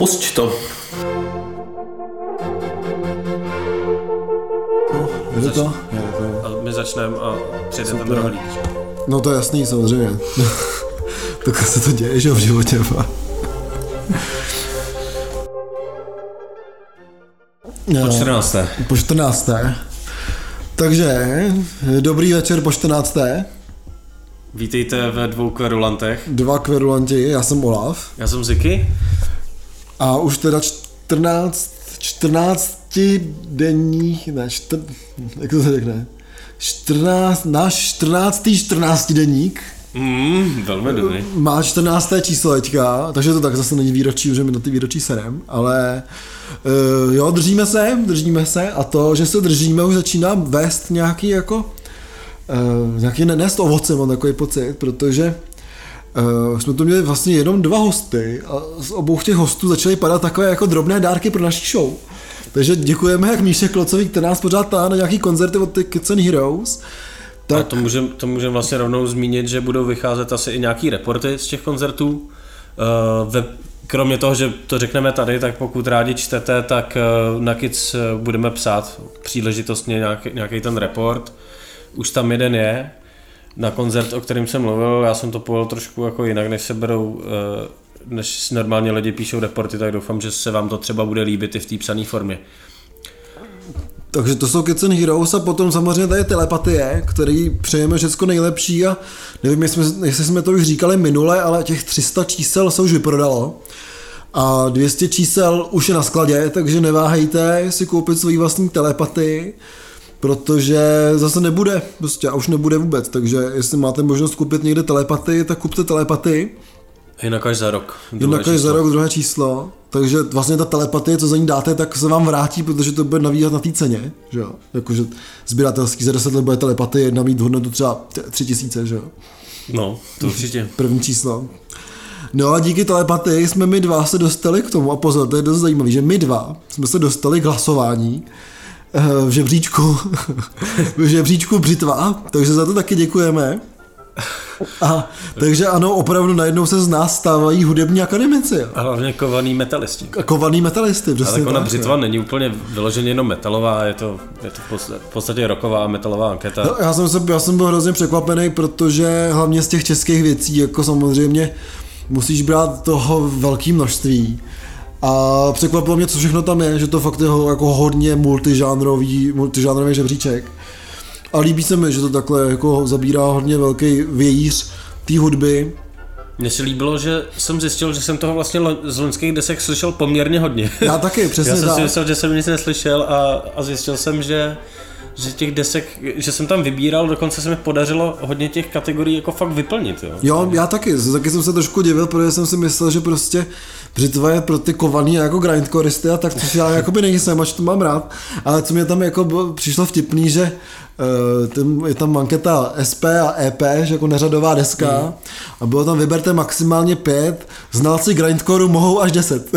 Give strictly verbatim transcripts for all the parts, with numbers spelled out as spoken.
Pusť to. No, jde Zač... to? Jde to. A my začneme a přijde ten rohlík. No to je jasný, samozřejmě. Takhle se to děje, že v životě. Po čtrnácté. Po čtrnácté. Takže, dobrý večer po čtrnácté. Vítejte ve dvou kverulantech. Dva kverulanti, já jsem Olaf. Já jsem Ziki. A už teda čtrnáct, čtrnácti denních, ne, čtr, jak to se řekne, čtrnáct, náš čtrnáctý čtrnáctidenník. Mm, velmi dobrý. Má čtrnácté číslo teďka, takže to tak zase není výročí, už je mi na ty výročí serem, ale uh, jo, držíme se, držíme se a to, že se držíme, už začíná vést nějaký jako, uh, nějaký nenést ovoce, mám takový pocit, protože Uh, jsme tu měli vlastně jenom dva hosty a z obou těch hostů začaly padat takové jako drobné dárky pro naši show. Takže děkujeme jak Míše Klocový, která nás pořád táhá na nějaký koncerty od těch Kids Heroes. Tak... A to můžeme to můžem vlastně rovnou zmínit, že budou vycházet asi i nějaký reporty z těch koncertů. Uh, ve, kromě toho, že to řekneme tady, tak pokud rádi čtete, tak uh, na Kids budeme psát příležitostně nějaký, nějaký ten report. Už tam jeden je. Na koncert, o kterém jsem mluvil, já jsem to pojel trošku jako jinak, než se berou, než normálně lidi píšou reporty, tak doufám, že se vám to třeba bude líbit i v té psané formě. Takže to jsou Kids Heroes a potom samozřejmě tady Telepatie, který přejeme všechno nejlepší a nevím, jestli jsme, jestli jsme to už říkali minule, ale těch tři sta čísel se už vyprodalo a dvě stě čísel už je na skladě, takže neváhejte si koupit svoji vlastní Telepatii. Protože zase nebude, prostě a už nebude vůbec, takže jestli máte možnost koupit někde telepatii, tak kupte telepatii. Jinak až za rok. Jinak až za rok, druhé číslo. Takže vlastně ta telepatie, co za ní dáte, tak se vám vrátí, protože to bude navíhat na té ceně, že jo. Jakože sběratelský za deset let bude telepatie jedna mít hodnotu třeba tři tisíce, že jo. No, to určitě. První číslo. No a díky telepatii jsme my dva se dostali k tomu, a pozor, to je dost zajímavý, že my dva jsme se dostali k hlasování v žebříčku, v žebříčku Břitva, takže za to taky děkujeme. A takže ano, opravdu najednou se z nás stávají hudební akademici. Jo. A hlavně kovaný metalisti. A kovaný metalisti, přesně tak. Ale ona Břitva není úplně vyloženě jenom metalová, je to, je to v podstatě rocková metalová anketa. No, já, jsem se, já jsem byl hrozně překvapený, protože hlavně z těch českých věcí, jako samozřejmě musíš brát toho velké množství. A překvapilo mě, co všechno tam je, že to fakt je jako hodně multižánrový, multižánrový žebříček. A líbí se mi, že to takhle jako zabírá hodně velký vějíř té hudby. Mně se líbilo, že jsem zjistil, že jsem toho vlastně z loňských desek slyšel poměrně hodně. Já taky, přesně tak. Já jsem si myslel, že jsem nic neslyšel a, a zjistil jsem, že, že těch desek, že jsem tam vybíral, dokonce se mi podařilo hodně těch kategorií jako fakt vyplnit. Jo, jo já taky, taky jsem se trošku divil, protože jsem si myslel, že prostě Břitva je pro ty kovaný jako grindcoristy a tak, což já jakoby nejsem, ač to mám rád, ale co mě tam jako přišlo vtipný, že uh, je tam anketa S P a E P, že jako neřadová deska mm. a bylo tam vyberte maximálně pět, znalci grindcoru mohou až deset.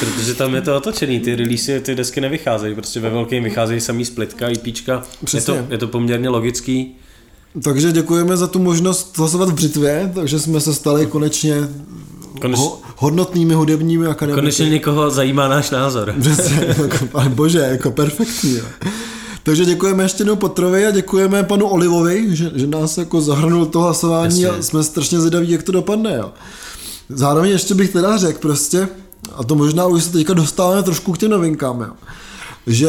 Protože tam je to otočený, ty release, ty desky nevycházejí, prostě ve velkém vycházejí samý splitka, IPčka, je to, je to poměrně logický. Takže děkujeme za tu možnost hlasovat v Břitvě, takže jsme se stali konečně Koneč... ho, hodnotnými hudebními akademiky. Konečně někoho zajímá náš názor. Přesně, ale bože, jako perfektní. Jo. Takže děkujeme ještě jednou Petrovi a děkujeme panu Olivovi, že, že nás jako zahrnul to hlasování. Jasně. A jsme strašně zvědaví, jak to dopadne. Jo. Zároveň ještě bych teda řekl prostě, a to možná už se teďka dostáváme trošku k těm novinkám, jo. Že,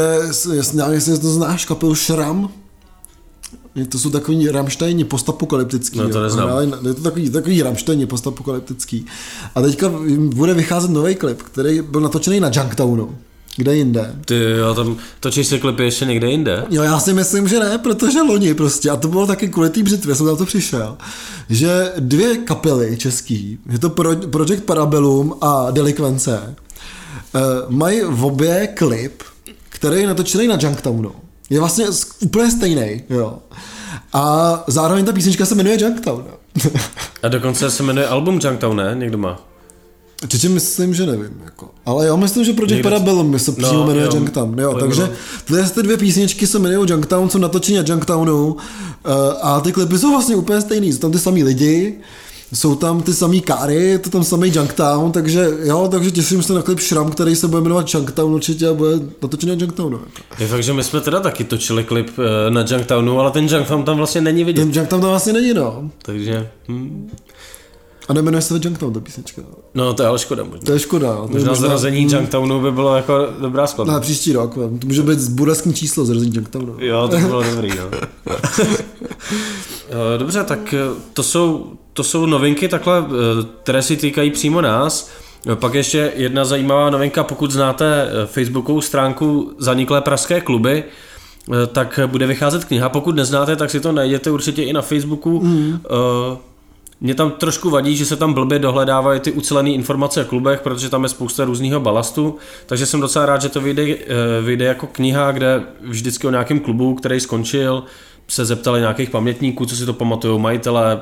jestli to znáš, kapelu Shram, to jsou takový Rammsteiní postapokalyptický. No to neznám. Jo. Je to takový, takový Rammsteiní postapokalyptický. A teďka bude vycházet nový klip, který byl natočený na Junktownu. Kde jinde? Ty jo, tam točíš si klipy ještě někde jinde? Jo, já si myslím, že ne, protože loni prostě, a to bylo taky kvůli té Břitvě, jsem tam to přišel, že dvě kapely český, je to Pro, Projekt Parabelum a Delikvence, uh, mají v obě klip, který je natočený na Junktownu. Je vlastně úplně stejný, jo. A zároveň ta písnička se jmenuje Junktown. A dokonce se jmenuje album Junktown, ne? Někdo má. Čiže myslím, že nevím, jako. Ale já myslím, že Project Parabellum se přímo no, jmenuje Junktown, jo, takže tyhle dvě písničky se jmenují Junktown, jsou natočené na Junktownu uh, a ty klipy jsou vlastně úplně stejný, jsou tam ty samý lidi, Jsou tam ty samý káry, to tam samý Junktown, takže jo, takže těším se na klip Shram, který se bude jmenovat Junktown určitě a bude natočený na Junktownu. Je fakt, že my jsme teda taky točili klip na Junktownu, ale ten Junktown tam vlastně není vidět. Ten Junktown tam vlastně není, no. Takže... Hm. A nemenuje se to Junktown, ta písnička. No to je ale škoda možná. To je škoda. To možná je zrazení možná... Junktownu by bylo jako dobrá skladba. Na příští rok, to může být burleský číslo zrazení Junktownu. Jo, to bylo dobrý, jo. Dobře, tak to jsou, to jsou novinky takhle, které si týkají přímo nás. Pak ještě jedna zajímavá novinka, pokud znáte facebookovou stránku Zaniklé pražské kluby, tak bude vycházet kniha. Pokud neznáte, tak si to najděte určitě i na Facebooku. Mm. Mě tam trošku vadí, že se tam blbě dohledávají ty ucelené informace o klubech, protože tam je spousta různýho balastu, takže jsem docela rád, že to vyjde, vyjde jako kniha, kde vždycky o nějakém klubu, který skončil, se zeptali nějakých pamětníků, co si to pamatujou, majitele,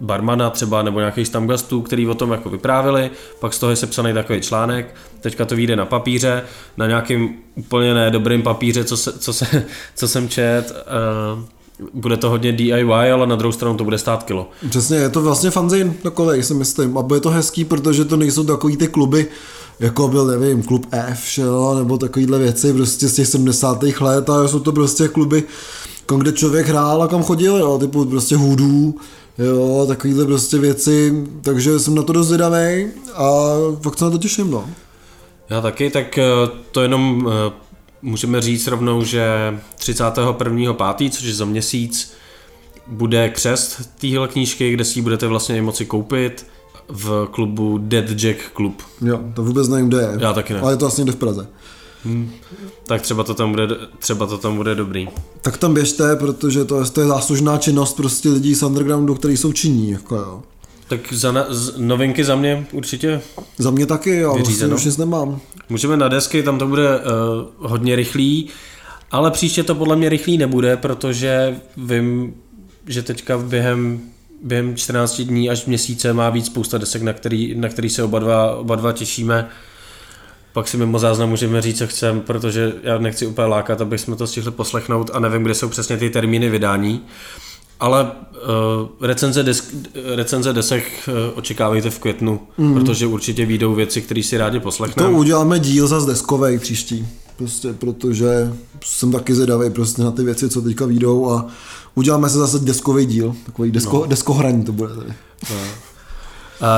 barmana třeba, nebo nějakých stamgastů, který o tom jako vyprávili, pak z toho je sepsaný takový článek, teďka to vyjde na papíře, na nějakým úplně nedobrým papíře, co, se, co, se, co jsem čet. Uh... Bude to hodně D I Y, ale na druhou stranu to bude stát kilo. Přesně, je to vlastně fanzine dokolej, si myslím. A bude to hezký, protože to nejsou takový ty kluby, jako byl, nevím, klub F, šel, nebo takovýhle věci prostě z těch sedmdesátých let, a jsou to prostě kluby, kde člověk hrál a kam chodil, jo, typu prostě hudů, jo, takovýhle prostě věci, takže jsem na to dost zvědavej a fakt se na to těším, no. Já taky, tak to jenom... Můžeme říct rovnou, že třicátého prvního pátého což je za měsíc, bude křest téhle knížky, kde si ji budete vlastně moci koupit v klubu Dead Jack Club. Jo, to vůbec nevím, kde je. Já taky ne. Ale je to vlastně jde v Praze. Hmm. Tak třeba to, tam bude, třeba to tam bude dobrý. Tak tam běžte, protože to je, to je záslužná činnost prostě lidí z undergroundu, který jsou činní, jako jo. Tak za na, z, novinky za mě určitě. Za mě taky, jo, vlastně už nic nemám. Můžeme na desky, tam to bude uh, hodně rychlý, ale příště to podle mě rychlý nebude, protože vím, že teďka během, během čtrnácti dní až měsíce má víc spousta desek, na který, na který se oba dva, oba dva těšíme. Pak si mimo záznam můžeme říct, co chceme, protože já nechci úplně lákat, aby jsme to stihli poslechnout a nevím, kde jsou přesně ty termíny vydání. Ale uh, recenze, desk, recenze desek uh, očekávejte v květnu, mm. protože určitě vyjdou věci, které si rádi poslechneme. To uděláme díl zas deskovej příští, prostě, protože jsem taky zvědavý prostě na ty věci, co teďka vyjdou, a uděláme se zase deskovej díl, takový desko, no. deskohraní to bude tady. No. A,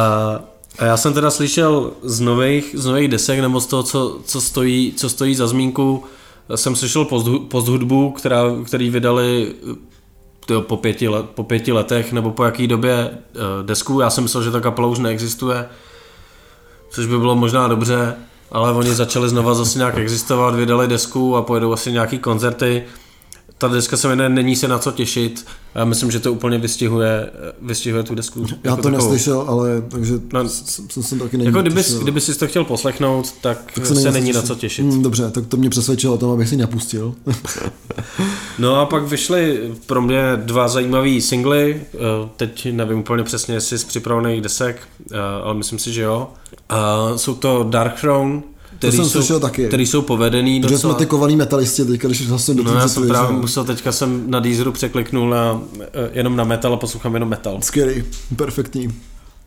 a já jsem teda slyšel z nových, z nových desek, nebo z toho, co, co, stojí, co stojí za zmínku, jsem slyšel posthudbu, která, který vydali... Po pěti, let, po pěti letech nebo po jaký době desku. Já jsem myslel, že ta kapela už neexistuje, což by bylo možná dobře, ale oni začali znova zase nějak existovat, vydali desku a pojedou asi nějaký koncerty. Ta deska se jmenuje Není se na co těšit. Já myslím, že to úplně vystihuje, vystihuje tu desku. Já jako to takovou. Neslyšel, ale takže no, jsem, jsem taky není. Jako kdyby, kdyby jsi to chtěl poslechnout, tak, tak se, se není na co těšit. Hmm, dobře, tak to mě přesvědčilo o tom, abych si napustil. No a pak vyšly pro mě dva zajímavý singly. Teď nevím úplně přesně, jestli z připravených desek, ale myslím si, že jo. A jsou to Dark Throne, který to jsem jsou, taky. Který jsou povedený docela. Protože jsme ty kovaný metalisti teďka, když vlastně do no, já jsem právě musel, teďka jsem na Deezeru překliknul na, jenom na metal a poslouchám jenom metal. Skvělý, perfektní.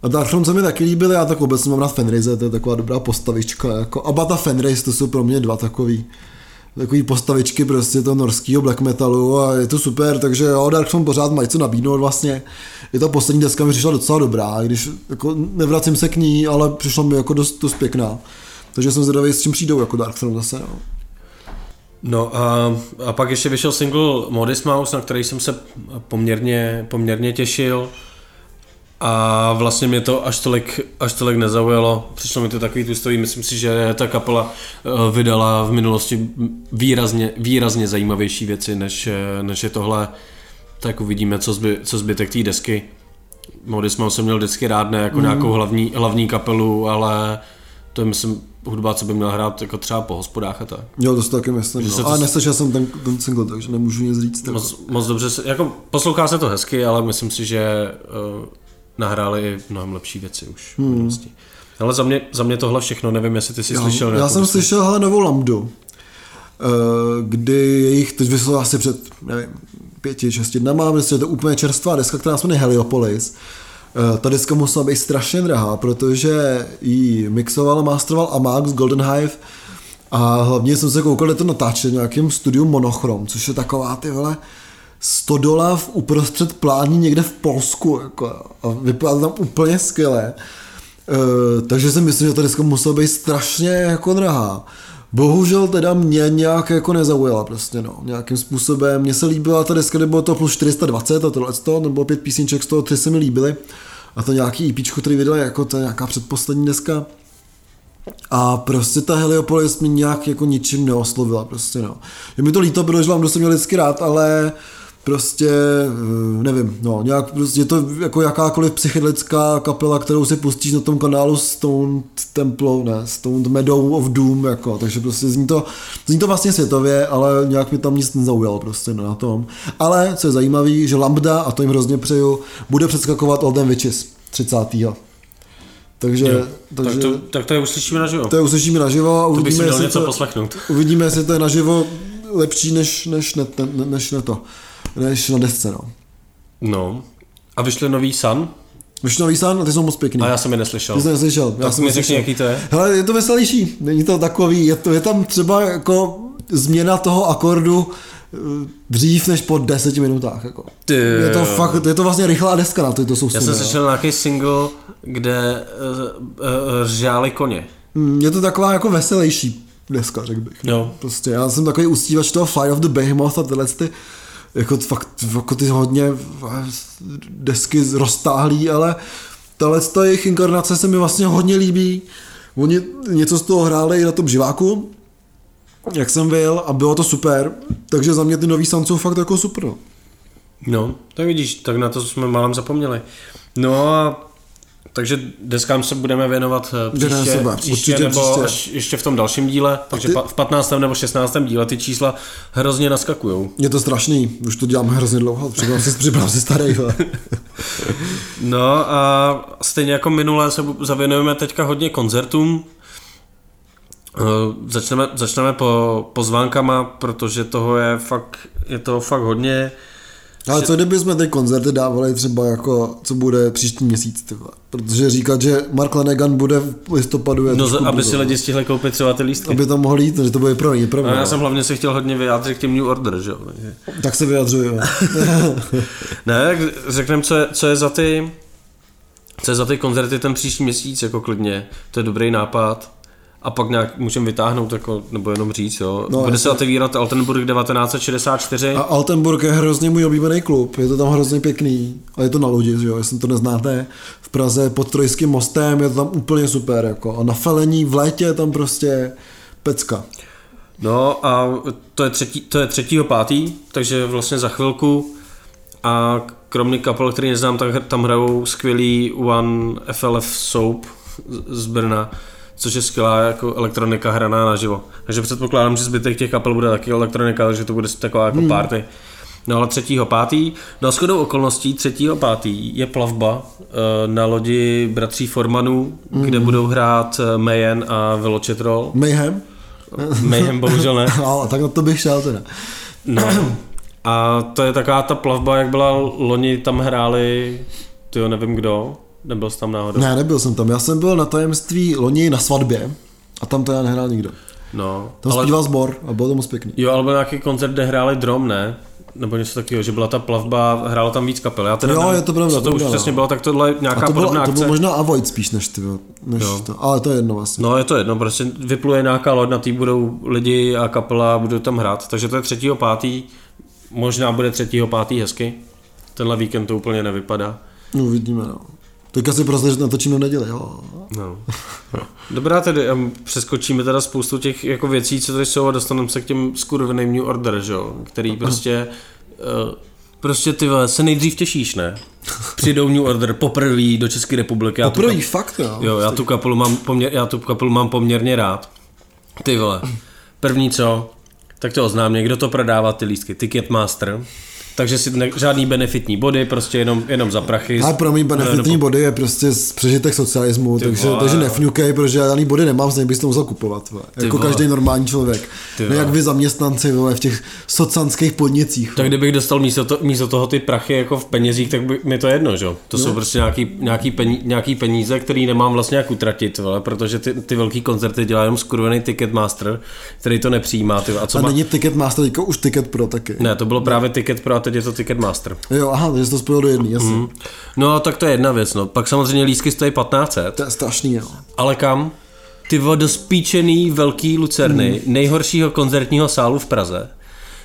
A Dark Throne se mi taky líbily, já tak obecně mám rád Fenrise, to je taková dobrá postavička. Jako Abata Fenrise, to jsou pro mě dva takový, takový postavičky prostě toho norského black metalu a je to super, takže jo, Dark Throne pořád mají co nabídnout vlastně. I ta poslední deska mi přišla docela dobrá, když jako nevracím se k ní, ale přišla mi jako dost, dost pěkná. Takže jsem zvědavý, s čím přijdou jako Dark Throne zase, no. No a, a pak ještě vyšel single Modest Mouse, na který jsem se poměrně, poměrně těšil a vlastně mě to až tolik, až tolik nezaujalo. Přišlo mi to takový twistový, myslím si, že ta kapela vydala v minulosti výrazně, výrazně zajímavější věci, než, než je tohle. Tak uvidíme, co, zby, co zbytek té desky. Modest Mouse jsem měl vždycky rád, ne jako mm. nějakou hlavní, hlavní kapelu, ale to je, myslím, hudba, co by měla hrát jako třeba po hospodách a tak. Jo, to si taky myslím, no. Ale neslyšel jsem ten, ten single, takže nemůžu nic říct. Moc, moc dobře, se, jako poslouchá se to hezky, ale myslím si, že uh, nahráli mnohem lepší věci už. Hmm. Vlastně. Ale za mě, za mě tohle všechno, nevím, jestli ty jsi já, slyšel. Já jsem prostě slyšel hele, novou Lambdu, uh, kdy jejich, teď vyslalo asi před, nevím, pěti, šesti dnama, myslím, že to je úplně čerstvá deska, která se jmenuje Heliopolis. Ta deska musela být strašně drahá, protože ji mixoval, masteroval Amax, Golden Hive a hlavně jsem se koukal, že to natáčet v nějakém studiu Monochrom, což je taková ty vole sto dolarů uprostřed plání někde v Polsku jako, a vypadá tam úplně skvěle. E, takže si myslím, že ta deska musela být strašně jako drahá. Bohužel teda mě nějak jako nezaujala prostě no, nějakým způsobem. Mně se líbila ta deska, kde bylo to plus čtyři sta dvacet a tohle to, nebo pět písniček, z toho tři se mi líbily. A to nějaký EPčko, který vydala jako to nějaká předposlední deska. A prostě ta Heliopolis mě nějak jako ničím neoslovila prostě no. Je mi to líto, protože vám dost měl vždycky rád, ale prostě nevím, no nějak prostě je to jako jakákoliv psychedelická kapela, kterou si pustíš na tom kanálu Stone Temple, ne, Stone Meadow of Doom jako, takže prostě zní to, zní to vlastně světově, ale nějak mi tam nic nezaujalo prostě no, na tom. Ale co je zajímavý, že Lambda, a to jim hrozně přeju, bude přeskakovat Old Damn Witches třicátého Takže, jo, takže tak, to, tak to je uslyšíme naživo. To je uslyšíme naživo a uvidíme, to jestli, to, uvidíme jestli to je naživo lepší než, než, ne, ne, než na to, než na desce. No, no. A vyšli nový Sun? Vyšli nový Sun a ty jsou moc pěkný. A já jsem je neslyšel. Ty jsi neslyšel. Tak já jsem mi řekni, jaký to je. Hele, je to veselější, není to takový, je, to, je tam třeba jako změna toho akordu dřív než po deseti minutách. Jako. Je to fakt, je to vlastně rychlá deska na to, to jsou. Já jsem slyšel nějaký single, kde uh, uh, řáli koně. Je to taková jako veselější deska, řekl bych. Jo. Prostě já jsem takový ustívač toho Flight of the Behemoth a tyhle ty, jako fakt jako ty hodně desky roztáhlý, ale tahle ta jejich inkarnace se mi vlastně hodně líbí. Oni něco z toho hráli i na tom živáku, jak jsem byl, a bylo to super, takže za mě ty nový Sun jsou fakt jako super. No, tak vidíš, tak na to jsme málem zapomněli. No a takže deskám se budeme věnovat příště, příště nebo příště. Až ještě v tom dalším díle, takže ty, v patnáctém nebo šestnáctém díle ty čísla hrozně naskakujou. Je to strašný, už to dělám hrozně dlouho, připravám si, připravám si starý. No a stejně jako minule se zavěnujeme teďka hodně koncertům. Uh, začneme, začneme po, pozvánkama, protože toho je fakt, je toho fakt hodně. Ale co kdybychom ty koncerty dávali třeba jako, co bude příští měsíc, tyhle. Protože říkat, že Mark Lanegan bude v listopadu. No, aby budou, si lidi stihli koupit třeba ty lístky. Aby tam mohli jít, takže to bude první, první. A já jsem hlavně se chtěl hodně vyjádřit k těm New Order, že jo. Tak se vyjadřuju. Ne, řekneme, co, co je za ty, co je za ty koncerty ten příští měsíc, jako klidně. To je dobrý nápad. A pak nějak můžeme vytáhnout, jako, nebo jenom říct, jo. No, bude jasný. Se otevírat Altenburg devatenáct set šedesát čtyři. A Altenburg je hrozně můj oblíbený klub, je to tam hrozně pěkný. A je to na Lodi, jo, jestli to neznáte. V Praze pod Trojským mostem je to tam úplně super, jako. A na Felení v létě je tam prostě pecka. No a to je třetí, to je třetího pátý, takže vlastně za chvilku. A kromě kapel, který neznám, tak tam hrajou skvělý One F L F Soap z Brna, což je skvělá jako elektronika hraná naživo. Takže předpokládám, že zbytek těch kapel bude taky elektronika, takže to bude taková jako hmm. party. No ale třetího pátý, no a shodou okolností třetího pátý je plavba na lodi bratří Formanů, hmm. kde budou hrát Mayhem a Veločetrol. Mayhem? Mayhem bohužel ne. No, tak to bych šel teda. No. A to je taková ta plavba, jak byla loni, tam hráli, tyjo, nevím kdo. Nebyl jsi tam náhodou? Ne, nebyl jsem tam. Já jsem byl na tajemství loni na svatbě a tam teda nehrál nikdo. No, tam ale zpíval sbor a bylo to moc pěkný. Jo, ale byl nějaký koncert, kde hráli drum, ne? Nebo něco takového, že byla ta plavba, hrála tam víc kapel. Já teda jo, nevím, je to pravda. Co to, to už přesně bylo, tak tohle nějaká a to podobná bylo, akce. To bylo možná Avoid spíš než ty, než to, ale to je jedno vlastně. No, je to jedno, prostě vypluje nějaká loď, na tý budou lidi a kapela budou tam hrát. Takže to je třetího pátý, možná bude třetího pátý hezky. Tenhle víkend to úplně nevypadá. No, vidíme, no. Teďka si prostě, že natočíme v neděli, jo. No. Dobrá tedy, a přeskočíme teda spoustu těch jako věcí, co tady jsou, a dostaneme se k těm skurveným New Order, že jo, který prostě, uh, prostě ty vole, se nejdřív těšíš, ne? Přijdou New Order poprvé do České republiky. Poprvé, kap... fakt, jo. Jo, já tu kapelu mám, poměr... já tu kapelu mám poměrně rád. Ty vole, první co, tak to oznám, někdo to prodává ty lístky, Ticketmaster. takže si ne, žádný benefitní body, prostě jenom, jenom za prachy. Ale pro mě benefitní nebo... body je prostě z přežitek socialismu, ty takže, vole, takže nefňukej, protože žádný body nemám, z něj bych to musel kupovat. Jako vole. Každý normální člověk. Ne jak vy zaměstnanci vole, v těch socanských podnicích. Tak kdybych dostal místo, to, místo toho ty prachy jako v penězích, tak by mi to jedno, že jo? To no. Jsou prostě nějaký, nějaký, peníze, nějaký peníze, který nemám vlastně jak utratit, vole, protože ty, ty velký koncerty dělá jenom skurvený Ticketmaster, který to nepřijímá. Ty, a co a má... není Ticketmaster, jako už Ticket Pro taky. Ne, to bylo právě Ticket Pro a teď je to Ticketmaster. Jo, aha, takže to spojilo do jedný, jasně. Mm. No, tak to je jedna věc, no. Pak samozřejmě lístky stojí patnáct set. To je strašný, jo. Ale kam? Ty vole, do spíčený velký Lucerny, mm. nejhoršího koncertního sálu v Praze.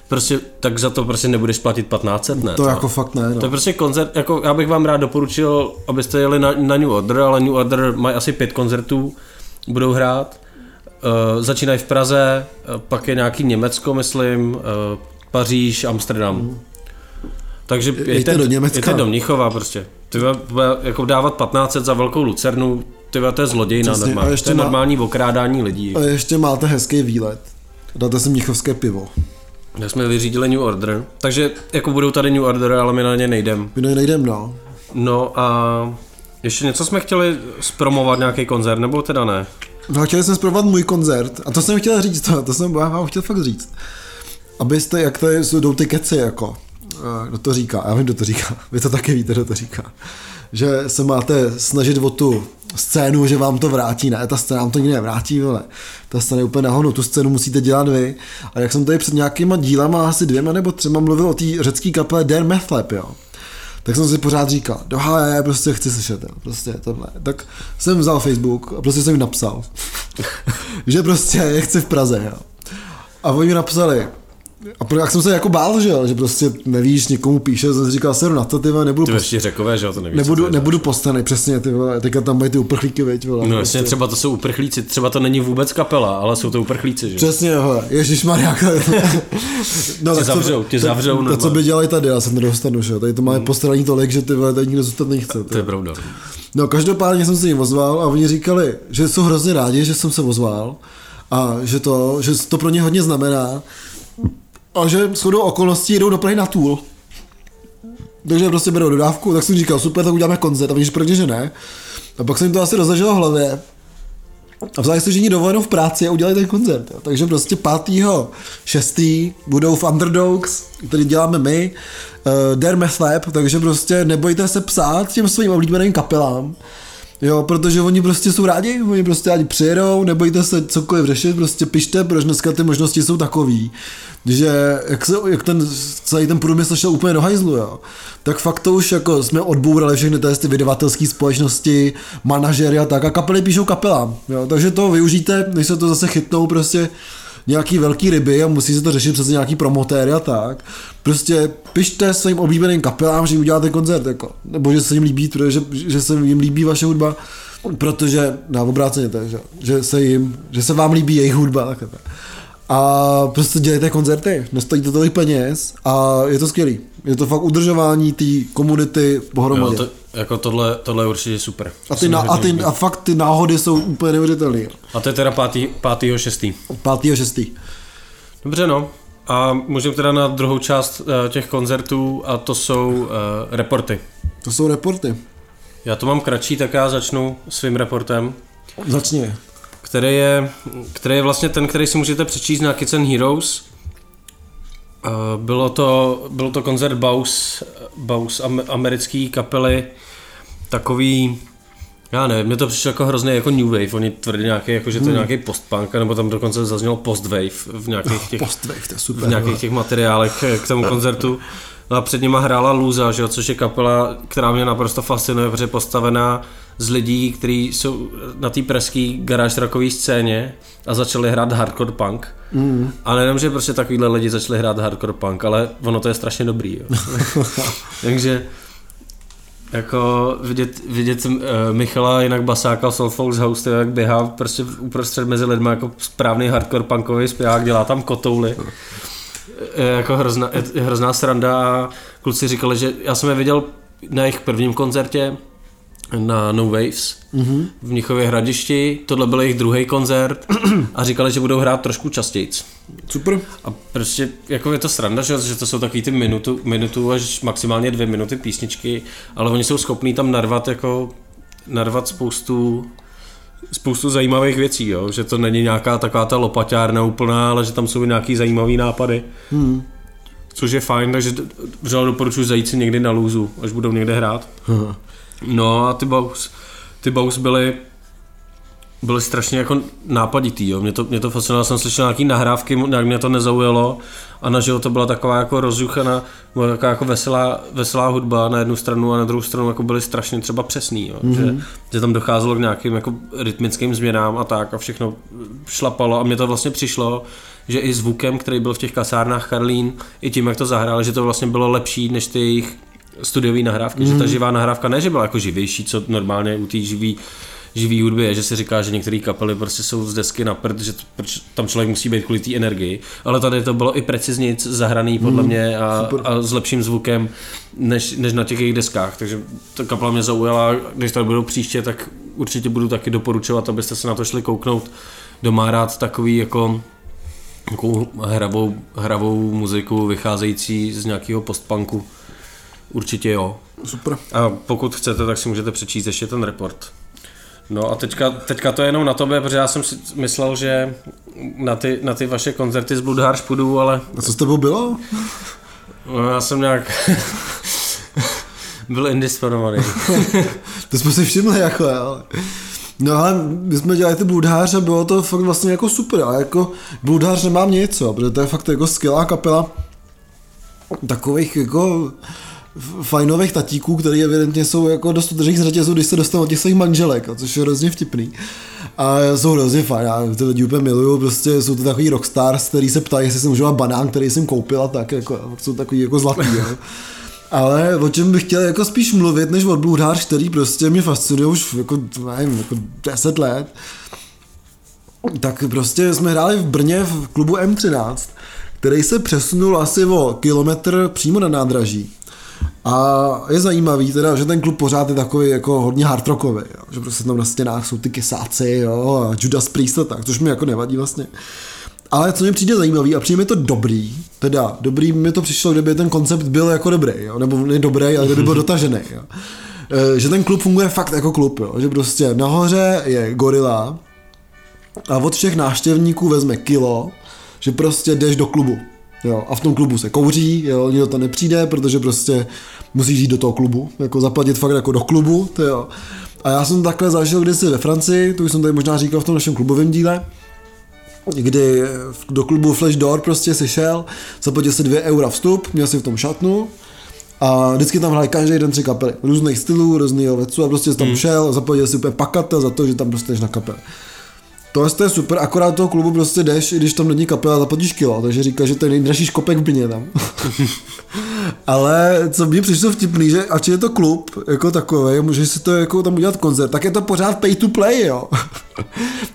Prostě, tak za to prostě nebudeš platit patnáct set, ne? To no. Jako fakt ne, no. To je prostě koncert, jako já bych vám rád doporučil, abyste jeli na, na New Order, ale New Order mají asi pět koncertů, budou hrát. Uh, začínají v Praze, uh, pak je nějaký Německo, myslím, uh, Paříž, Amsterdam. Mm. Takže je, jejte do Německa. Jejte do Mnichova prostě. Ty bude jako dávat patnáct set za velkou Lucernu, ty bude, to je zlodějina normálně. To je má... normální okrádání lidí. A ještě máte hezký výlet. Dáte si mnichovské pivo. Já jsme vyřídili New Order, takže jako budou tady New Order, ale my na ně nejdem. My na ně nejdem, no. No a ještě něco jsme chtěli zpromovat, nějaký koncert, nebo teda ne? No, chtěli jsme zpromovat můj koncert, a to jsem chtěl říct, to, to jsem vám chtěl fakt říct. Abyste, jak tady jdou ty keci, jako, kdo to říká, já vím, kdo to říká, vy to taky víte, kdo to říká, že se máte snažit o tu scénu, že vám to vrátí, ne, ta scéna vám to nikdy nevrátí, vole, ta scéna je úplně nahono, tu scénu musíte dělat vy. A jak jsem tady před nějakýma dílama, asi dvěma nebo třema mluvil o té řecké kapele Dan Methlab, jo. Tak jsem si pořád říkal, doháje, prostě chci slyšet, prostě tohle. Tak jsem vzal Facebook a prostě jsem jim napsal, že prostě je chci v Praze, jo. A oni mi napsali, a jak jsem se jako bál, že, že prostě nevíš, někomu píše, jsem si říkal, seru na to, ty vole, nebudu... Ty post... řekové, že jo, to nevíš. Nebudu, nebudu postanej, přesně, ty vole, teďka tam mají ty uprchlíky, veď, vole. No jasně, prostě. Třeba to jsou uprchlíci, třeba to není vůbec kapela, ale jsou to uprchlíci, že? Přesně, hele, ježišmarja. No, tě zavřou, tě zavřou. To, co by dělali tady, já se nedostanu, že jo, tady to máme hmm. postraní tolik, že ty vole, tady nikdo zůstat nechce. To je pravda. No, každopádně jsem se jim ozval a oni říkali, že jsou hrozně rádi, že jsem se ozval a že to, že to pro ně hodně znamená. A že shodou okolností jdou do Prahy na tour. Takže prostě berou dodávku, tak jsem říkal, super, tak uděláme koncert, a oni říkali, že ne. A pak jsem jim to asi rozleželo v hlavě. A vzali si všichni dovolenou v práci a udělali ten koncert. Jo. Takže prostě pátého šestého budou v Underdogs, který děláme my, uh, Dan Methlab, takže prostě nebojte se psát těm svým oblíbeným kapelám. Jo, protože oni prostě jsou rádi, oni prostě rádi přijedou, nebojte se cokoliv řešit, prostě pište, protože dneska ty možnosti jsou takový, že jak, se, jak ten, celý ten průmysl šel úplně do hajzlu, jo, tak fakt to už jako jsme odbourali všechny ty vydavatelské společnosti, manažery a tak, a kapely píšou kapelám, jo, takže to využijte, než se to zase chytnou prostě nějaký velký ryby a musí se to řešit přes nějaký promotéry a tak. Prostě pište svým oblíbeným kapelám, že jim uděláte koncert, jako. Nebo že se jim líbí, protože, že se jim líbí vaše hudba, protože, na obráceně to je, že, že, se jim, že se vám líbí jejich hudba. Tak, tak. A prostě dělejte koncerty, nestojí to tolik peněz a je to skvělý. Je to fakt udržování té komunity pohromadě. Jo, to, jako tohle, tohle je určitě super. A, ty na, a, ty, a fakt ty náhody jsou úplně neuvěřitelné. A to je teda pátý šestý pátý šestý Dobře, no. A můžeme teda na druhou část uh, těch koncertů, a to jsou uh, reporty. To jsou reporty. Já to mám kratší, tak já začnu svým reportem. Začni. Který je, který je vlastně ten, který si můžete přečíst na Kids Heroes. Bylo to, bylo to koncert Bauhaus, Bauhaus americký kapely, takový, já nevím, mně to přišlo jako hrozný jako New Wave, oni tvrdí nějaký, jako, že to je nějaký postpunk, nebo tam dokonce zaznělo postwave v nějakých těch, postwave, to je super, v nějakých těch materiálech k tomu koncertu. A před nima hrála Lůza, že jo, což je kapela, která mě naprosto fascinuje, protože je postavená z lidí, kteří jsou na té pražské garáž rockové scéně a začali hrát hardcore punk. Mm. A nejenom, že prostě takovýhle lidi začali hrát hardcore punk, ale ono to je strašně dobrý. Jo. Takže jako vidět, vidět uh, Michala jinak Basáka v Soul Falls House, jak běhá prostě uprostřed mezi lidmi jako správný hardcore punkový zpěvák, dělá tam kotouly. Je jako hrozná, je hrozná sranda, a kluci říkali, že já jsem je viděl na jejich prvním koncertě na No Waves mm-hmm. v Mnichově Hradišti. Tohle byl jejich druhý koncert a říkali, že budou hrát trošku častějc. Super. A prostě jako je to sranda, že to jsou takový ty minutu, minutu až maximálně dvě minuty písničky, ale oni jsou schopní tam narvat jako narvat spoustu spoustu zajímavých věcí, jo? Že to není nějaká taková ta lopaťárna úplná, ale že tam jsou nějaký zajímavý nápady. Hmm. Což je fajn, takže doporučuji zajít si někdy na Lůzu, až budou někde hrát. Hmm. No a ty Bauhaus, ty Bauhaus byly, byly strašně jako nápaditý, jo? Mě to, mě to fascinovalo, jsem slyšel nějaký nahrávky, nějak mě to nezaujalo a naživo to byla taková jako rozjuchaná, taková jako veselá, veselá hudba na jednu stranu a na druhou stranu jako byly strašně třeba přesný, jo? Mm-hmm. Že, že tam docházelo k nějakým jako rytmickým změnám a tak a všechno šlapalo a mě to vlastně přišlo, že i zvukem, který byl v těch kasárnách Karlín, i tím, jak to zahráli, že to vlastně bylo lepší než ty jejich studiový nahrávky, mm. že ta živá nahrávka ne, že byla jako živější, co normálně u té živý, živý hudby je, že se říká, že některé kapely prostě jsou z desky na prd, že to, tam člověk musí být kvůli té energii, ale tady to bylo i preciznějc zahraný podle mm. mě a, a s lepším zvukem než, než na těch jejich deskách, takže ta kapela mě zaujala, když tady budou příště, tak určitě budu taky doporučovat, abyste se na to šli kouknout, kdo má rád takový jako takovou hravou, hravou muziku vycházející z nějakého postpunku. Určitě jo. Super. A pokud chcete, tak si můžete přečíst ještě ten report. No a teďka, teďka to je jenom na tobě, protože já jsem si myslel, že na ty, na ty vaše koncerty z Bloodharsh půjdu, ale... A co s tebou bylo? No, já jsem nějak... byl indisponovaný. To jsme si všimli, jako ale... No ale my jsme dělali ty Bloodharsh a bylo to fakt vlastně jako super, ale jako Bloodharsh nemám nic, jo, protože to je fakt jako skvělá kapela takových jako... fajnových tatíků, který evidentně jsou jako dost udržích z řetězů, když se dostanou od těch svých manželek, což je hrozně vtipný. A jsou hrozně fajn, já ty lidi úplně miluju, prostě jsou to takový rockstars, který se ptají, jestli si můžu mít banán, který jsem koupila, tak jako, jsou takový jako zlatý. Jo. Ale o čem bych chtěl jako spíš mluvit, než o Bloodharsh, který prostě mě fascinuje už jako, nevím, jako deset let, tak prostě jsme hráli v Brně v klubu M třináct, který se přesunul asi o kilometr přímo na nádraží. A je zajímavý teda, že ten klub pořád je takový jako hodně hardrockový, jo? Že prostě tam na stěnách jsou ty kysáci, jo, a Judas Priest a tak, což mi jako nevadí vlastně. Ale co mi přijde zajímavý a přijde mi to dobrý, teda dobrý mi to přišlo, kdyby ten koncept byl jako dobrý, jo? Nebo ne dobrý, ale kdyby byl dotažený, jo? Že ten klub funguje fakt jako klub, jo? Že prostě nahoře je gorila a od všech návštěvníků vezme kilo, že prostě jdeš do klubu. Jo, a v tom klubu se kouří, jo, nikdo to nepřijde, protože prostě musíš jít do toho klubu, jako zaplatit fakt jako do klubu, to jo. A já jsem takhle zažil kdysi ve Francii, to už jsem tady možná říkal v tom našem klubovém díle, kdy do klubu Flash Door prostě si šel, zaplatil si dvě eura vstup, měl si v tom šatnu a vždycky tam hráli každý den tři kapely, různých stylů, různých věců a prostě tam hmm. šel, zaplatil si úplně pakata za to, že tam prostě jdeš na kapel. Tohle je super, akorát do toho klubu prostě jdeš, i když tam není kapela, zaplatíš kilo, takže říká, že to je nejdražší škopek v Brně tam. Ale co mi přišlo vtipný, že ač je to klub jako takový, můžeš si to jako tam udělat koncert, tak je to pořád pay to play, jo.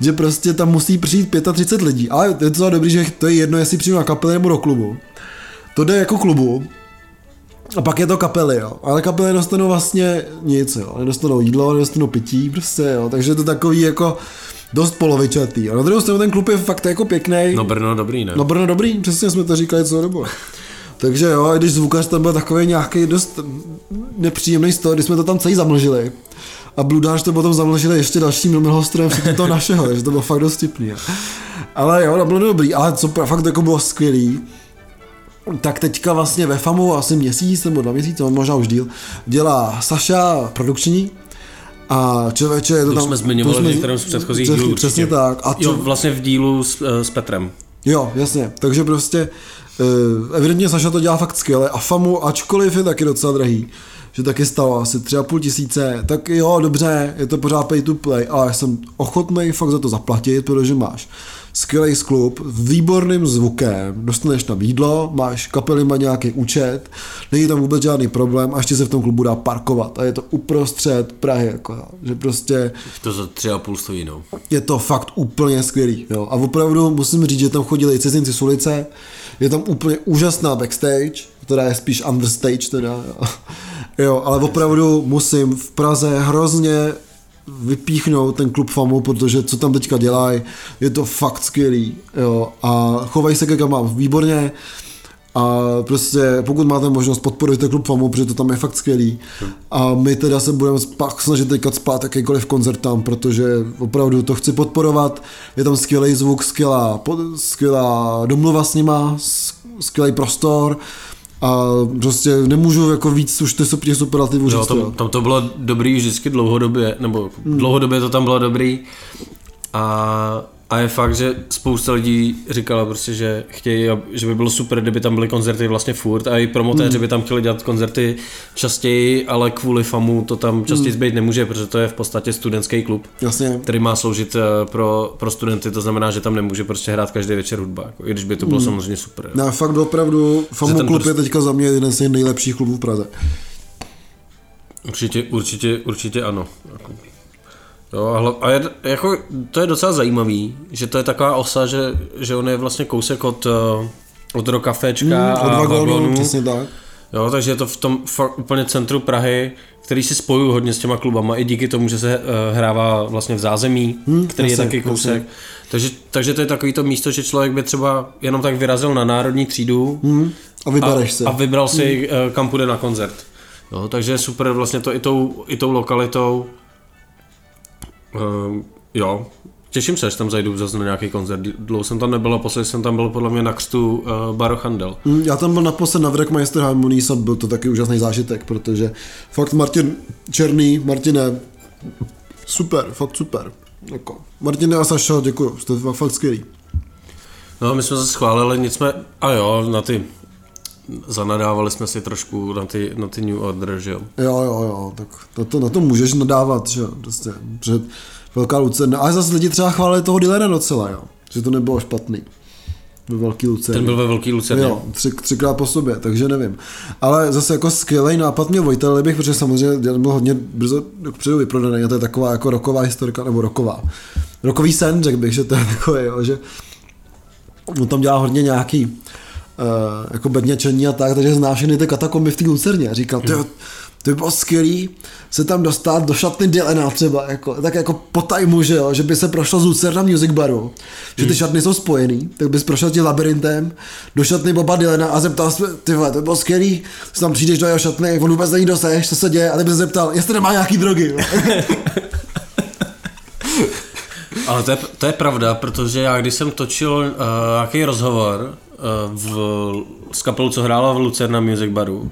Že prostě tam musí přijít třicet pět lidí, ale je to docela dobrý, že to je jedno, jestli přijdu na kapelu nebo do klubu. To jde jako klubu. A pak je to kapely, jo. Ale kapely nedostanou vlastně nic, jo. Nedostanou jídlo, nedostanou pití, prostě, jo. Takže je to takový jako dost polovičatý. A na druhou stranu ten klub je fakt jako pěkný. No Brno dobrý, ne? No Brno dobrý, přesně jsme to říkali co dobu. Takže jo, i když zvukař tam byl takový nějaký dost nepříjemný z toho, když jsme to tam celý zamlžili. A Bloodharsh to potom zamlžili ještě dalším mlhostrojem všichni toho našeho, takže to bylo fakt dost tipný. Ale jo, to bylo dobrý, ale co fakt jako bylo skvělý. Tak teďka vlastně ve FAMU asi měsíc nebo dva měsíce, možná už díl, dělá Saša produkční a člověče je to tam... To jsme zmiňovali v některém z předchozích dílů. Přesně určitě. Tak. A jo, vlastně v dílu s, s Petrem. Jo, jasně, takže prostě evidentně Saša to dělá fakt skvěle a FAMU, ačkoliv je taky docela drahý, že taky stalo asi tři a půl tisíce, tak jo, dobře, je to pořád pay to play, ale jsem ochotný fakt za to zaplatit, protože máš skvělej klub, výborným zvukem, dostaneš tam jídlo, máš kapely, má nějaký účet, není tam vůbec žádný problém a ještě se v tom klubu dá parkovat a je to uprostřed Prahy, jako, že prostě... To za tři a půl stojí, no. Je to fakt úplně skvělý, jo, a opravdu musím říct, že tam chodili i cizinci z ulice, je tam úplně úžasná backstage, teda je spíš understage teda, jo. Jo, ale opravdu musím v Praze hrozně vypíchnout ten klub FAMU, protože co tam teďka dělají, je to fakt skvělý, jo, a chovají se ke kamám výborně a prostě pokud máte možnost, podporujte klub FAMU, protože to tam je fakt skvělý a my teda se budeme pak snažit teďka spát jakýkoliv koncert tam, protože opravdu to chci podporovat, je tam skvělý zvuk, skvělá, skvělá domluva s nima, skvělý prostor. A prostě nemůžu jako víc už ty superlativů říct. Tam, tam to bylo dobrý vždycky dlouhodobě, nebo hmm. dlouhodobě to tam bylo dobrý a, a je fakt, že spousta lidí říkala prostě, že chtějí, že by bylo super, kdyby tam byly koncerty vlastně furt a i promotéři hmm. by tam chtěli dělat koncerty častěji, ale kvůli FAMU to tam častěji hmm. být nemůže, protože to je v podstatě studentský klub, jasně, který má sloužit pro, pro studenty, to znamená, že tam nemůže prostě hrát každý večer hudba, jako, i když by to bylo hmm. samozřejmě super. No, fakt opravdu, FAMU klub prostě je teďka za mě jeden z nejlepších klubů v Praze. Určitě, určitě, určitě ano. Jo, a je, jako, to je docela zajímavý, že to je taková osa, že, že on je vlastně kousek od, od Rokaféčka mm, a vagónů, přesně tak. Jo, takže je to v tom fakt úplně centru Prahy, který si spojují hodně s těma klubama i díky tomu, že se hrává vlastně v zázemí, hmm, který jasný, je taky kousek. Takže, takže to je takový to místo, že člověk by třeba jenom tak vyrazil na Národní třídu hmm, a, vybereš a, se. a vybral si, hmm. kam půjde na koncert. Jo, takže je super vlastně to i tou, i tou lokalitou. Uh, jo, těším se, že tam zajdu zase na nějaký koncert, dlouho jsem tam nebyl a posledně jsem tam byl podle mě na křtu uh, Baroch Handel. Mm, já tam byl naposled na Wreckmeister Harmonies a byl to taky úžasný zážitek, protože fakt Martin Černý, Martine, super, fakt super. Jako. Martine a Saša, děkuju, jste fakt skvělý. No my jsme se schválili, nic jsme, a jo, na ty, zanadávali jsme si trošku na ty, na ty New Order, že jo? Jo, jo, jo, tak to, to, na to můžeš nadávat, že jo, prostě, před Velká Lucerna, ale zase lidi třeba chválili toho Dylana docela, jo, že to nebylo špatný, ve Velký Lucerně. Ten byl ve Velký Lucerně. Jo, tři, třikrát po sobě, takže nevím, ale zase jako skvělej nápad měl Vojta Libich, protože samozřejmě byl hodně brzo předu vyprodaný a to je taková jako rocková historka, nebo rocková, rockový sen, řekl bych, že to je takové, jo, že on tam dělá hodně nějaký Uh, jako bedněčení a tak, takže zná všechny ty katakomby v té Lucerně. Říkal, to by bylo skvělý se tam dostat do šatny Dylana třeba, jako, tak jako po tajmu, že jo, že by se prošlo z Lucerna Music Baru, mm. že ty šatny jsou spojený, tak bys prošel tím labirintem do šatny Boba Dylana a zeptal se, ty vole, to by bylo skvělý, se tam přijdeš do jeho šatny, on vůbec není doseš, co se děje, a ty bys se zeptal, jestli nemá nějaký drogy. Ale to je, to je pravda, protože já když jsem točil uh, nějaký rozhovor v, s kapelou, co hrála v Lucerna Music Baru,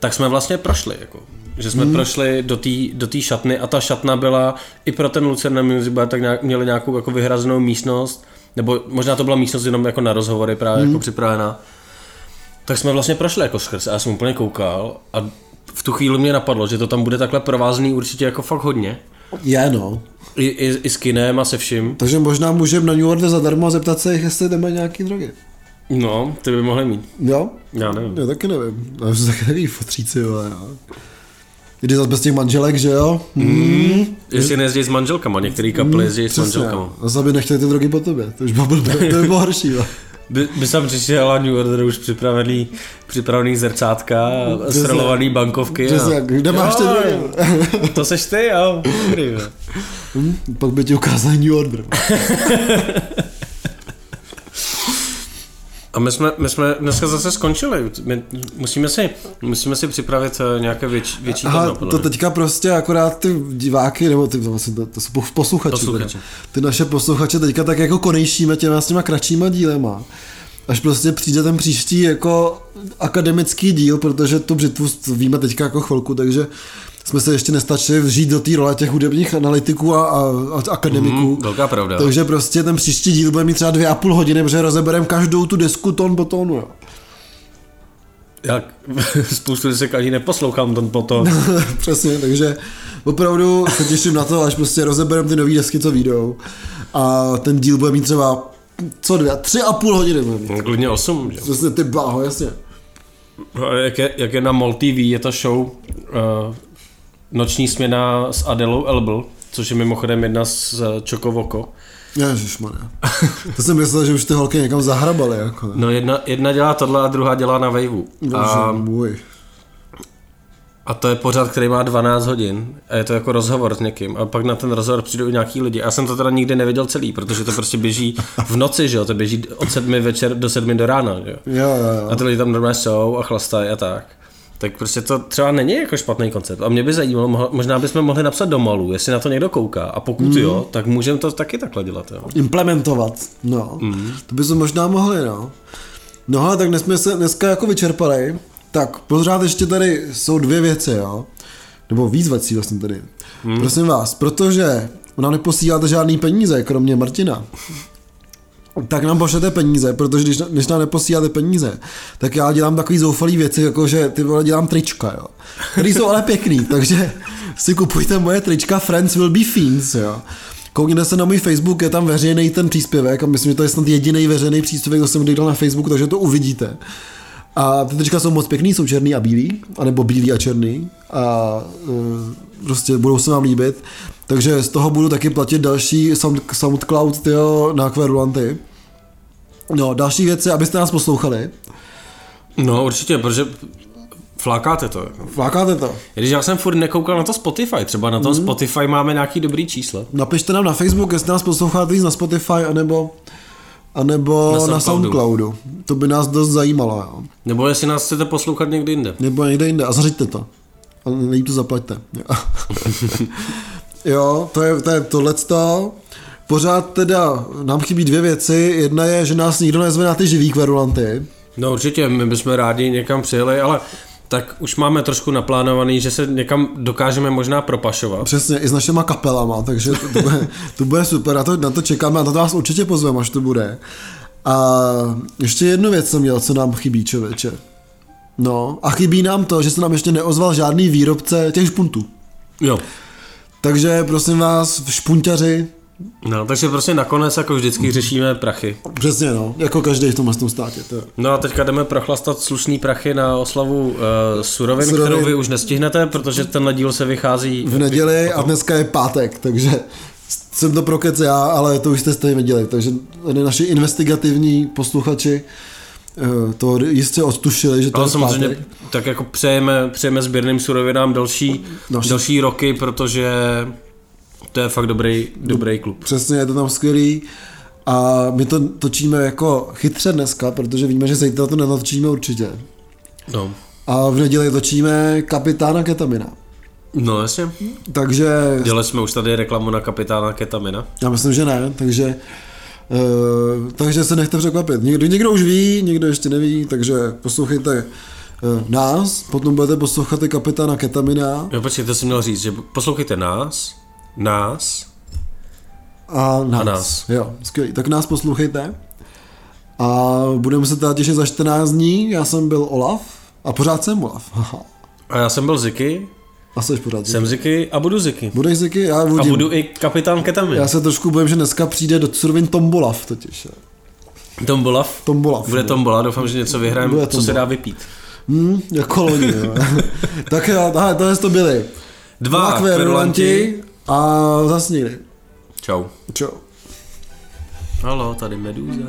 tak jsme vlastně prošli, jako, že jsme mm. prošli do té do té šatny a ta šatna byla i pro ten Lucerna Music Bar, tak nějak, měli nějakou jako vyhrazenou místnost, nebo možná to byla místnost jenom jako na rozhovory právě mm. jako připravená, tak jsme vlastně prošli jako skrz a já jsem úplně koukal a v tu chvíli mě napadlo, že to tam bude takhle provázaný určitě jako fakt hodně. Já no. I, i, i s kinem a se vším. Takže možná můžeme na New Order zadarmo zeptat se, jestli nemají nějaký drogy. No, ty by mohli mít. Jo? Já nevím. Já taky nevím. Já už taky nevím, fotříci, jo. Jde zase bez těch manželek, že jo? Mm. Mm. Jestli nejezdějí s manželkama, některý kapely jezdí mm, s manželkama. A zase by nechtěli ty drogy po tobě, to už bylo, to by bylo horší, jo. By, by jsem přišel New Order už připravený, připravený zrcátka, srolovaný bankovky. Přesně, kde máš ty drogy? To seš ty, jo. Dobrý, jo. Mm, pak by ti ukázal New Order. A my jsme, my jsme dneska zase skončili, my musíme si, musíme si připravit nějaké věč, větší téma. To teďka prostě akorát ty diváky, nebo ty, to, to jsou posluchači, posluchači. Ty naše posluchače teďka tak jako konejšíme těma s těma kratšíma dílema. Až prostě přijde ten příští jako akademický díl, protože tu Břitvu víme teďka jako chvilku, takže jsme se ještě nestačili vžít do té role těch hudebních analytiků a, a, a akademiků. Mm, velká pravda. Takže prostě ten příští díl bude mít třeba dvě a půl hodiny, protože rozebereme každou tu desku tón po tónu, jo. Jak spoustu desek ani neposlouchám tón po tónu. Přesně, takže opravdu se těším na to, až prostě rozebereme ty nový desky, co vyjdou. A ten díl bude mít třeba co dvě, tři a půl hodiny. Klidně osm. Přesně, ty bláho, jasně. Jak je, jak je na M O L T V, je ta show uh... Noční směna s Adelou Elbl, což je mimochodem jedna z Čokovoko. Ježišmarja. To jsem myslel, že už ty holky někam zahrabaly. Jako, ne? No jedna, jedna dělá tohle a druhá dělá na Waveu. Bože a můj. A to je pořád, který má dvanáct hodin a je to jako rozhovor s někým a pak na ten rozhovor přijdou i nějaký lidi. Já jsem to teda nikdy nevěděl celý, protože to prostě běží v noci, že jo, to běží od sedmi večer do sedmi do rána, že jo. Jo, jo, jo. A ty lidi tam normálně jsou a chlastají a tak. Tak prostě to třeba není jako špatný koncept a mě by zajímalo, možná bychom mohli napsat do malů, jestli na to někdo kouká a pokud mm. jo, tak můžeme to taky takhle dělat, jo. Implementovat, no, mm. to by se možná mohli, no. No ale tak dnes jsme se dneska jako vyčerpali. Tak pořád ještě tady jsou dvě věci, jo? Nebo víc věcí vlastně tady. Hmm. Prosím vás, protože nám neposíláte žádný peníze, kromě Martina, tak nám pošlete peníze, protože když, když nám neposíláte peníze, tak já dělám takový zoufalý věci, jako že ty vole dělám trička, jo? Který jsou ale pěkný, takže si kupujte moje trička Friends Will Be Fiends, jo? Koukněte se na můj Facebook, je tam veřejný ten příspěvek a myslím, že to je snad jediný veřejný příspěvek, co jsem kdy dal na Facebook, takže to uvidíte. A ty trička jsou moc pěkný, jsou černý a bílý, anebo bílý a černý a e, prostě budou se vám líbit, takže z toho budu taky platit další sound, SoundCloud tyjo, na Querulanty. No, další věci, abyste nás poslouchali. No určitě, protože flákáte to. Flákáte to. Když já jsem furt nekoukal na to Spotify, třeba na tom mm. Spotify máme nějaký dobrý číslo. Napište nám na Facebook, jestli nás posloucháte na Spotify, anebo... A nebo na, na Soundcloudu. To by nás dost zajímalo. Jo. Nebo jestli nás chcete poslouchat někde jinde. Nebo někde jinde a zařiďte to. A nejde to zaplaťte. Jo, jo to je, to je tohleto. Pořád teda nám chybí dvě věci. Jedna je, že nás nikdo nezve na ty živý kverulanty. No určitě, my bychom rádi někam přijeli, ale... tak už máme trošku naplánovaný, že se někam dokážeme možná propašovat. Přesně, i s našima kapelama, takže to, to, bude, to bude super, na to, na to čekáme a na to vás určitě pozveme, až to bude. A ještě jednu věc jsem měl, co nám chybí, člověče. No, a chybí nám to, že se nám ještě neozval žádný výrobce těch špuntů. Jo. Takže prosím vás, špunťaři. No, takže prostě nakonec jako vždycky řešíme prachy. Přesně no, jako každý v tomhle státě. To je. No a teďka jdeme prochlastat slušný prachy na oslavu uh, surovin, surovin, kterou vy už nestihnete, protože tenhle díl se vychází... V neděli potom. A dneska je pátek, takže jsem to prokec já, ale to už jste stejně neděli, takže naši investigativní posluchači uh, to jistě odtušili, že to ale je samozřejmě pátek. Tak jako přejeme, přejeme sběrným surovinám další, další roky, protože... To je fakt dobrý, dobrý klub. Přesně, je to tam skvělý. A my to točíme jako chytře dneska, protože víme, že zítra to natočíme určitě. No. A v neděli točíme Kapitána Ketamina. No jasně. Takže... Dělali jsme už tady reklamu na Kapitána Ketamina. Já myslím, že ne, takže... Uh, takže se nechte překvapit. Někdo, někdo už ví, někdo ještě neví, takže poslouchejte... nás, potom budete poslouchat i Kapitána Ketamina. Jo, počkej, to jsem měl říct, že poslouchejte nás... Nás. A nás. A nás. Jo, skvělý. Tak nás poslouchejte. A budeme se teda těšit za čtrnáct dní. Já jsem byl Olaf. A pořád jsem Olaf. Aha. A já jsem byl Ziki. A jsi pořád Ziki. Jsem Ziki a budu Ziki. Budeš Ziki? Já budím. A budu i Kapitán Ketamin. Já se trošku bojím, že dneska přijde do surovin Tombolav totiž. Tombolav? Tombolav. Bude Tombola, doufám, že něco vyhrajeme, co se dá vypít. Hmm, jako loni. Tak jo, to je to byli. Dva kverulanti. A zase někdy. Čau. Čau. Haló, tady Meduza.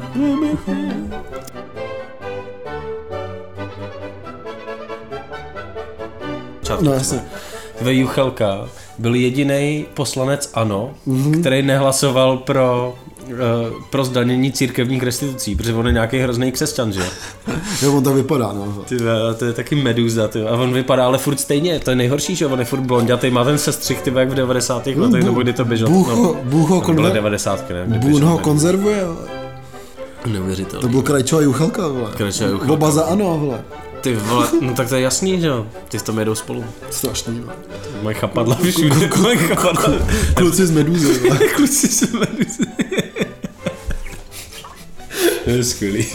Čau. No jasně. Ve Juchelka byl jedinej poslanec ANO, mm-hmm. který nehlasoval pro, uh, pro zdanění církevních restitucí, protože on je nějaký hrozný křesťan, že? Jo, on tak vypadá, no. Ty, to je taky Meduza, ty. A on vypadá ale furt stejně, to je nejhorší, že on je furt blondětej, má ten sestřih, ty jak v devadesátých letech, nebo kdy to běželo. Bůh ho konzervuje. konzervuje, Neuvěřitelný. To byl Krajčová Juchelka, vole. Krajčová Juchelka. Oba za ANO, vole. Ty vole, no tak to je jasný, že jo, ty s tom jedou spolu. Strašný, jo. Mají chapadla všude, mají chapadla. Kluci z Meduzy. Kluci z Meduzy. To je skvělý.